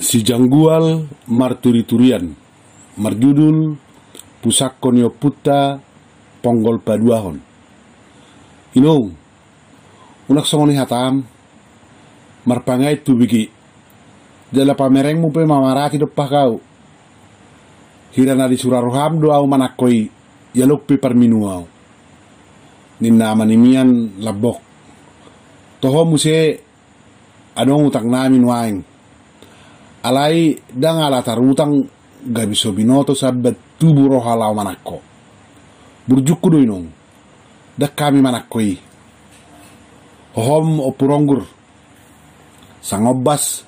Si Janggual Marturiturian marjudul Pusakonyo Puta Ponggol Paduahon. Inong unak songoni hatam marpangai tu bigi jala pamereng mupe mamarati dopah kau hirana di suraroham doau manakoi yaluk pi parminuau ninna manimian labok toho muse adong utak namin waeng alai dang alatar utang gak bisa binoto sabat tubuh roh halau manakko burjuku doinong dak kami manakoi hom opuronggur sangobas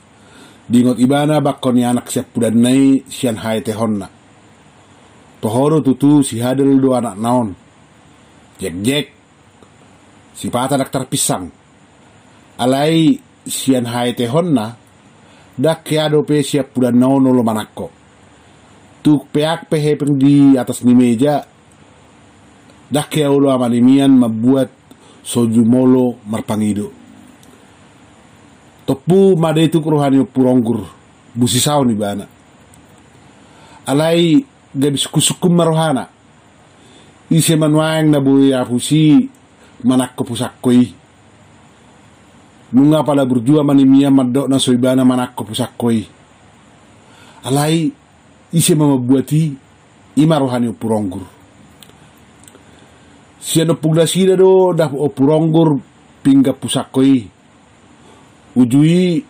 dingot ibana bakoni anak siap pudan nai sian hae tehonna tohoro tutu si hadel do anak naon jek-jek si pata dak terpisang alai sian hae tehonna dak keado pe siap pudan naono lo manakko tuk peak pehe peng di atas ni meja dak keao lo amanimian mabuat sojumolo marpangido topu made tuk rohanio puronggur busisau ni bana alai gabis kusukum marohana ise manuang nabu yafusi manakko pusakoi nunga pala burjua manimia madok na soibana manakko pusakoi alai ise mamabuati ima rohani opuronggur siano puglasida do dah opuronggur pingga pusakoi ujui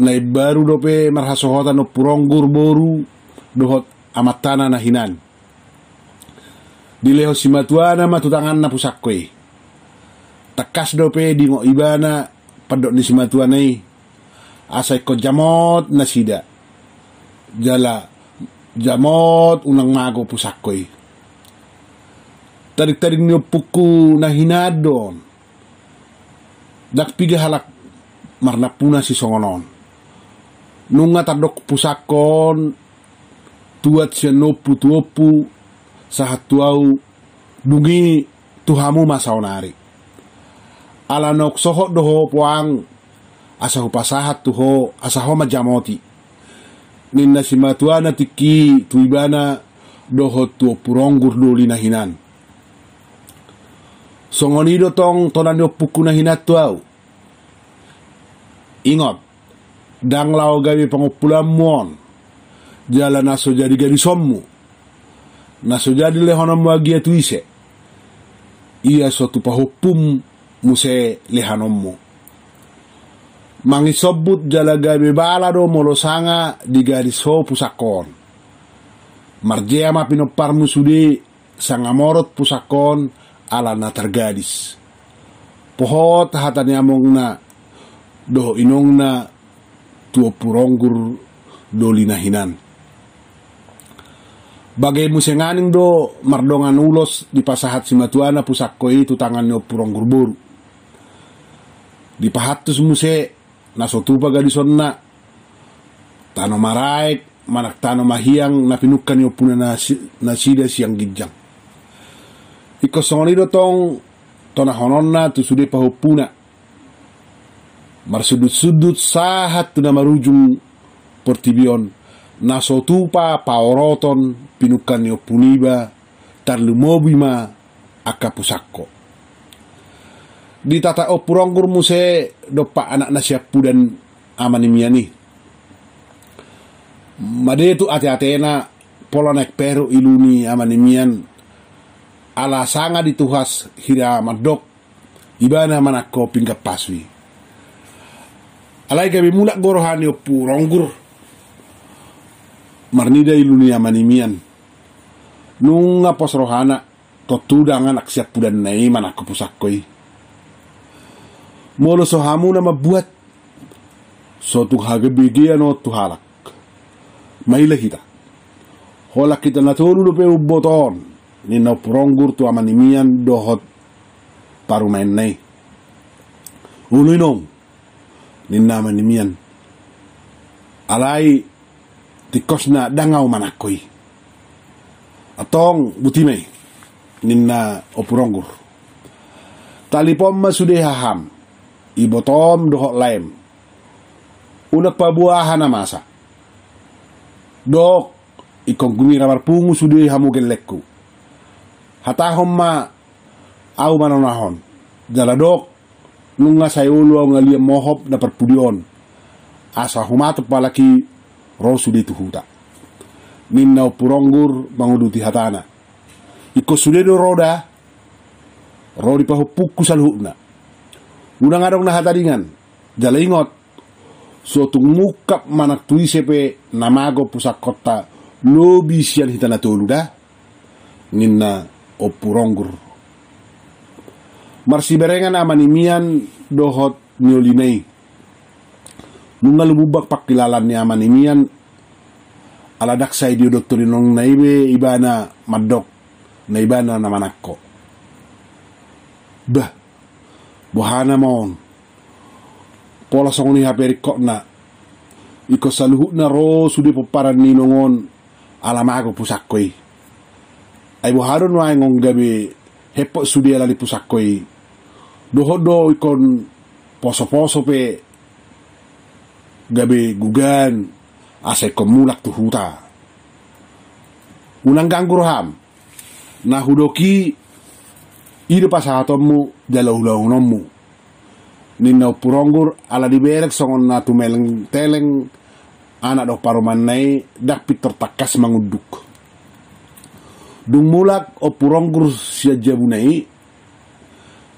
naib baru dope marhasohotan opuronggur boru dohot amatana na hinan dileho simatuana matutangan na pusakoi takas dope di ngo ibana padok ni simatuanai asai ko jamot nasida jala jamot unang mago pusakoi tarik-tarik ni puku nahinadon dak piga halak marnapuna si songonon nunga tadok pusakon tuat senopu tuopu sahatuau dungi tuhamu masaonari alanok sohok doho puang asahu pasahat tuho asaho majamoti ninna simatuana tiki tuibana doho tuo puronggur doli nahinan songonido tong tonanyo puku nahinat tuau ingot dang lao gawe pengopulam muon jalan naso jadi garisommu naso jadi lehonom wagia tuise iya sotu pahopum muse lehanommu mangisobut jalaga bebala do molosanga digariso pusakon marjea mapinopar musude sangamorot pusakon alana tergadis pohot hatane amongna doh inongna tuo puronggur dolina hinan bagai musenganing do mardongan ulos di pasahat simatuana pusakoi tutangannya puronggur boru di pahatus muse nasotupa gadisonna tano maraik manak tano mahiang napinukan yopuna nasida siang ginjang ikosonido tong tonahononna tusude pahopuna marsudut-sudut sahat tuna marujung portibion nasotupa paoroton pinukan yopuniba tarlumobima akapusakko di tata opuronggur muse dopa anak nasiapu dan amanimiani madetu ate-atena pola naik peru iluni amanimian ala sanga dituhas hira madok ibana manakko pinggap paswi alai kami mulak gorohani opuronggur marnida iluni amanimian nunga pos rohana totudangan aksiapu dan nae manakko pusakoi molo sohamu nama buat sotu haga begia no tu halak maila kita holak kita natolu lupe uboton nina puronggur tu amanimian dohot paru main nai uluinong nina amanimian alai tikosna dangau manakoi atong butimei nina opuronggur talipom masudeh haham ibotom dohok laim una pabuahan amasa. Dok, ikon gumi ramar pungu sudi hamugen lekku. Hatahom ma au manonahon. Jala dok, nunga sayulu ngalia mohop na perpudion. Asa humatu palaki rosudi tuhuta. Minna puronggur manguduti hatana. Iko sudedo roda, rodi paho puku salhubna. Unang adong na hataringan, jala ingot. Sotung mukap manak tuisepe namago pusak kota lobi sian hitana toluda ninna opuronggur marsi berengan amanimian dohot nyolinei nungal bubak pakilalan ni amanimian aladak sai dio doktorinong naibe ibana madok naibana namanakko bah bohana mon pola songoni haperi kokna iko saluhutna ro sudi poparan ni nongon alamago pusakoi ai boharun wai ngong gabe hepok sudi ala di pusakoi dohodo ikon poso-poso pe gabe gugan ase komulak tuhuta unang gangguroham nahudoki ide pasahatommu jalauhulaunommu Nina puronggur ala diberek songon natu meleng teleng anak dok parumanai dak Peter takas manguduk. Dung mulak o puronggur sia jabunai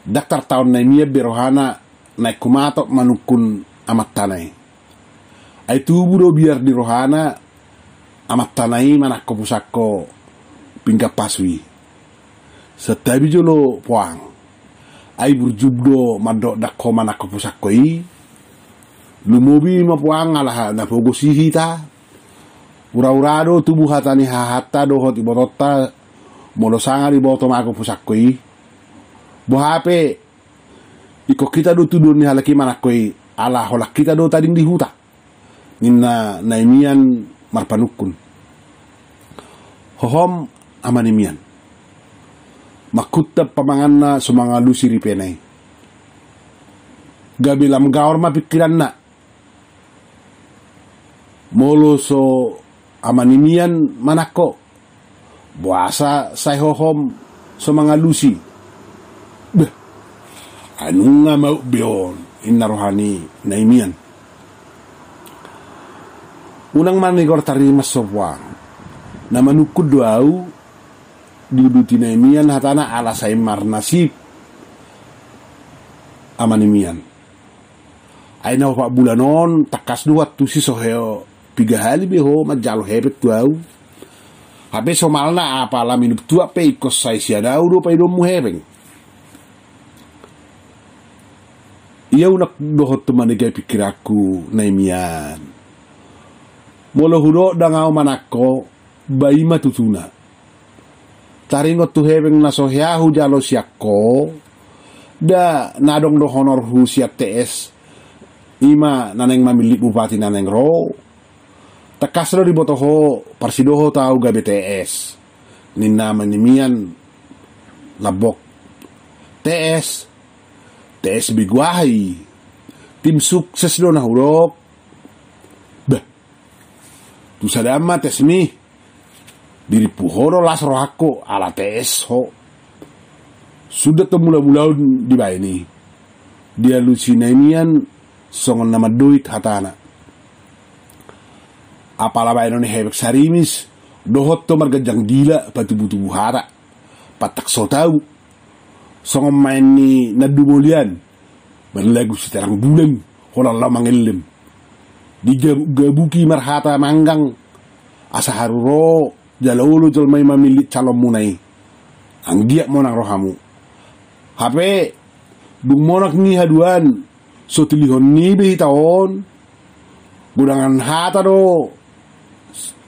dak tartaun nai mia berohana naik kumatok manukun amat tanai. Ai tubuh do biar di rohana amat tanai manakko pusako pingga paswi. Setabi jolo poang. Ai burjubdo madok dakko manakko pusakoi lumobi mapuang alaha napogo sihita uraurado tubuh hatani hahatta dohot ibototta molosanga ribotom ako pusakoi bohape iko kita do tudur ni halaki manakoi ala holak kita do tading di huta ninna naimian marpanukun hohom amanimian makutap pamanganna sumangalusi ripenai gabilam gaor ma pikiranna moloso amanimian manako buasa saihohom sumangalusi beh anunga mau beon inna rohani naimian unang manigor tarima sopwang namanukud doau diuduti naimian hatana ala saimar nasib amanimian aina pak bulanon takas duat tu si soheo piga hali beho majalo hebet tuau habe somalna apala minuk tua pe ikos sai siadau do pai domu hebeng ia unak dohot teman ega pikiraku naimian molo hudo dangau manako bayi matutuna taringot tu hebeng nasohiahu jalo siakko da nadong do honor hu siak ts ima naneng mamilik bupati naneng ro takasro di botoho parsidoho tau ga bts ninna manimian labok ts biguahi tim sukses do nahurok bah tu sadama tes mi diri puhoro las rohako ala tes ho sudah temula-mulaun di baini dia lusinanian songon nama duit hatana apala bainone hebek sarimis dohot to margajang dila patubu-tubu hara patak so tau songon main ni nadu mulian berlagu seterang bulan holala mangelem digabuki marhata manggang asaharuro jalaulu jolmai mamilik calon munai anggiak monang rohamu hape dung monak ni haduan sotilihon ni behitaon gudangan hata do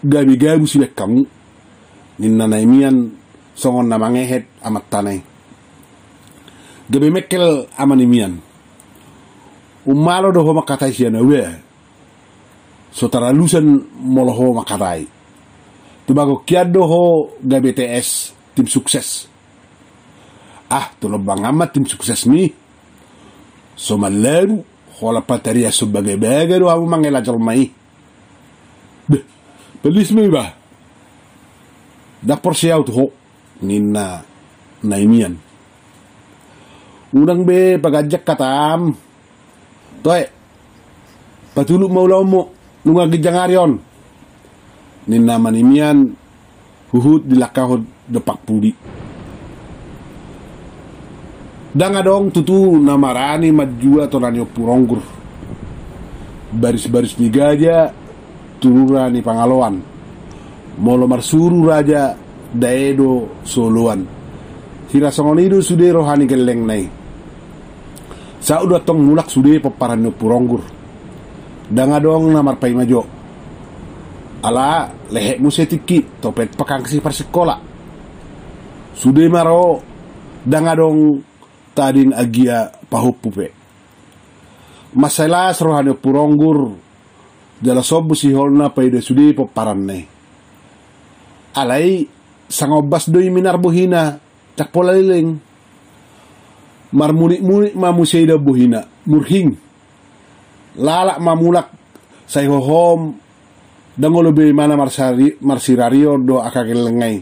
gabi-gabu silek kamu ninna naimian songon namangehet amat tanai gabi mekel amanimian umalo doho makatai sianawe sotara lusen moloho makatai tubago kiado ho ga BTS tim sukses ah tulobang amat tim sukses mi somaleru wala pataria sebagai bagai do habu mangela calmai belis mi bah da porsi auto ho nina naimian urang be pagajak katam toy patulu maulamo lunga gejangarion nina manimian huhut dilakahod depak pudi dangadong tutu namarani majua tonanyo puronggur baris-baris migaja tururani pangaloan molo marsuru raja daedo soluan hirasangonidu sude rohani geleng nai sauda tong mulak sude peparanyo puronggur dangadong namar paimajo ala lehek musetiki topet pakangsi persikola sude maro dangadong tadin agia pahupupe masalah rohani puronggur jala sobu si holna paide sudi paparanne alai sangobas doi minar buhina cak pola liling marmurik-murik mamuseida buhina murhing lalak mamulak sayhohom dangolebe mana marsirario do akake lengai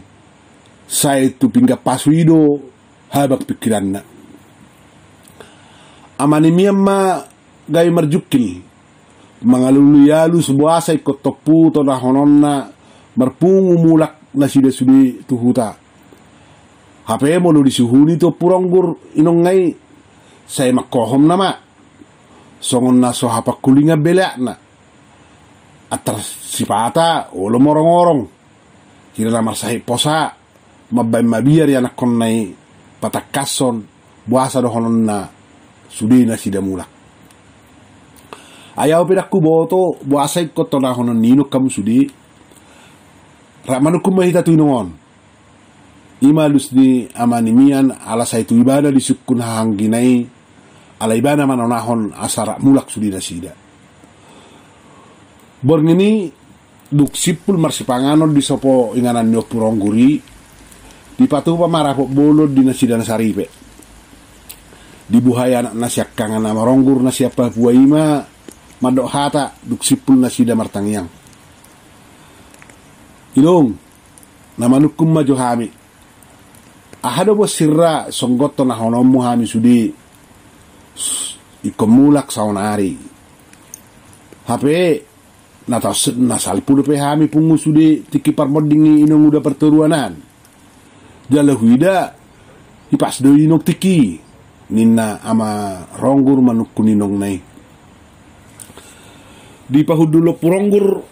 say tu pingga pasuido habak pikiranna amani miyamma gai marjukil mangaluluyalu sebuasa ikut topu tona hononna marpungu mulak nasida sudi tuhuta hape molu disuhuni to puronggur inongai saya makohom nama songon naso hapak kulinga belakna atar sipata olom orang-orang kira namar sahib posa mabai mabiar yanak konnai patakason buasa dohononna sudi nasida mulak ayau pedakku boto buasa ikut tona honon nino kamu sudi ramanukum mahita tuinongon imalus di amanimian ala saitu ibada disukun hangginai ala ibana manonahon asarak mulak sudi nasida borngini duk sipul marsipanganon disopo inganan nyopurongguri dipatuh pamarapok bolod di nasida nasaripe dibuhaya anak nasiak kangen nama ronggur nasiak Papua ima madok hata duk sipul nasida martangiang ilung nama nukum maju hami ahado bo sirra songgoto nahonomu hami sudi ikomulak saunari hape nasal pulupe hami pungu sudi tiki parmodingi inung udah perturuanan jalahuida ipas doi inung tiki nina ama ronggur manukku ninong nai di pahudulo puronggur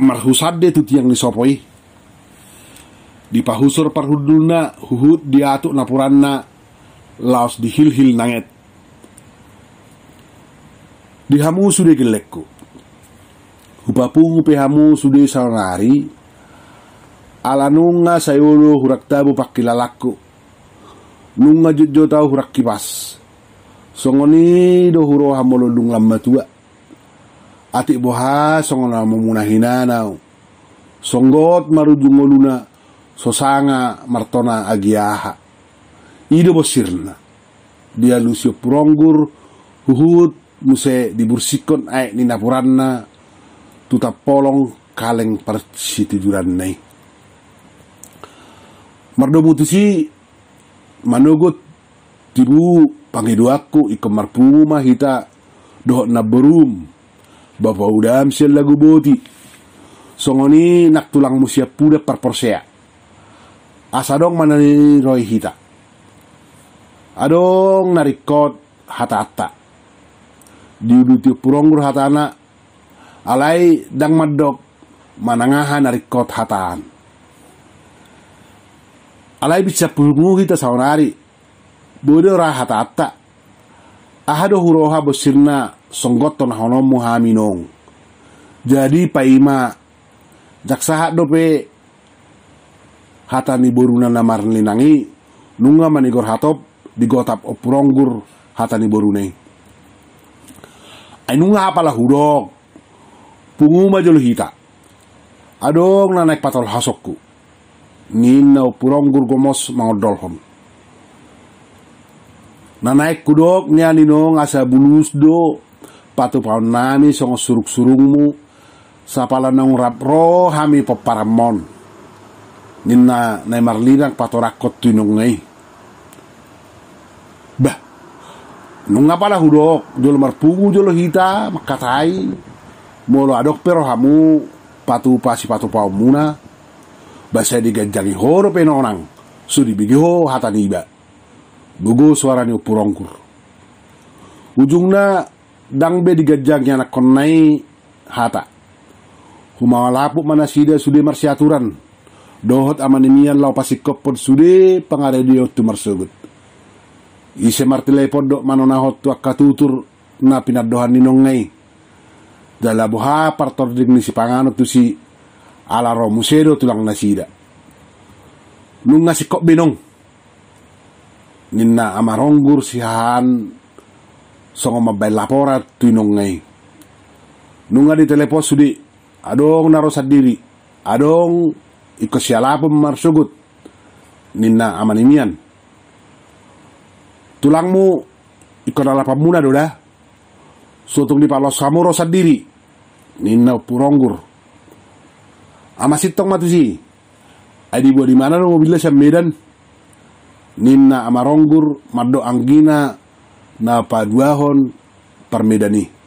marhusade tuti yang disopoi di pahusur parhudulna huhut diatuk napuranna laos dihil-hil nanget dihamu sude gelekku hupapungu pehamu sude saunari alanunga sayulu hurak tabu pakilalakku lunga jujjo tau hurak kipas songoni do huro hamolo dung lamba tua atik boha songona memunahina nau songgot marujungoluna sosanga martona agiaha ido bosirna dia lusio puronggur huhut muse dibursikon aik ninapuranna tutap polong kaleng persitujuran nai mardo mutusi manogot tibu pangiduaku ikom marpumu mahita dohok naberum bapak udam sial lagu boti songoni nak tulang musia puda parporsea asadong manani roy hita adong narikot hata-hata diuduti puronggur hatana alai dang madok manangaha narikot hataan alai bisa pulmu kita saunari bodo rahata atta ahado huroha bosirna songgoton honomu haminong jadi paima jaksa dope hatani boruna namar linangi nunga manigor hatop digotap opuronggur hatani borune ai nunga apalah hurok pungu majul hita adong nanek patol hasokku nina puronggur gomos mangodolhom nanaik kudok nya ninong asa bulus do patu paun nami songo surung-surungmu sapala nang rapro hami peparamon nina nai marlinak patu rakot tunung ngai bah nung apalah hudok jolo marpungu jolo hita makatai molo adok pero hamu patu pasi patu paun muna bahasa diganjangi horo penonang sudi bigiho hatani iba bugo suaranya purongkur ujungna dangbe digajangnya anak konai hata humawa lapuk mana sida sude marsiaturan dohot amanimian lau pasi kopod sude pengaredio tumar sogut ise martilai podok manonahot tuak katutur na pinaddohan ninongai dalabuha partor digni si panganut tu si ala roh musedo tulang nasida nung ngasi kok binong nina amaronggur sihan songo mabai laporat tuinong ngai nunga di telepon sudi adong narosat diri adong iko sialapun marsugut nina amanimian tulangmu iko nalapa muna doda sutung di palos kamu rosat diri nina puronggur amasitong matusi adi buat di mana lo mobilnya siap medan nina amaronggur maddo anggina napa duahon parmedani.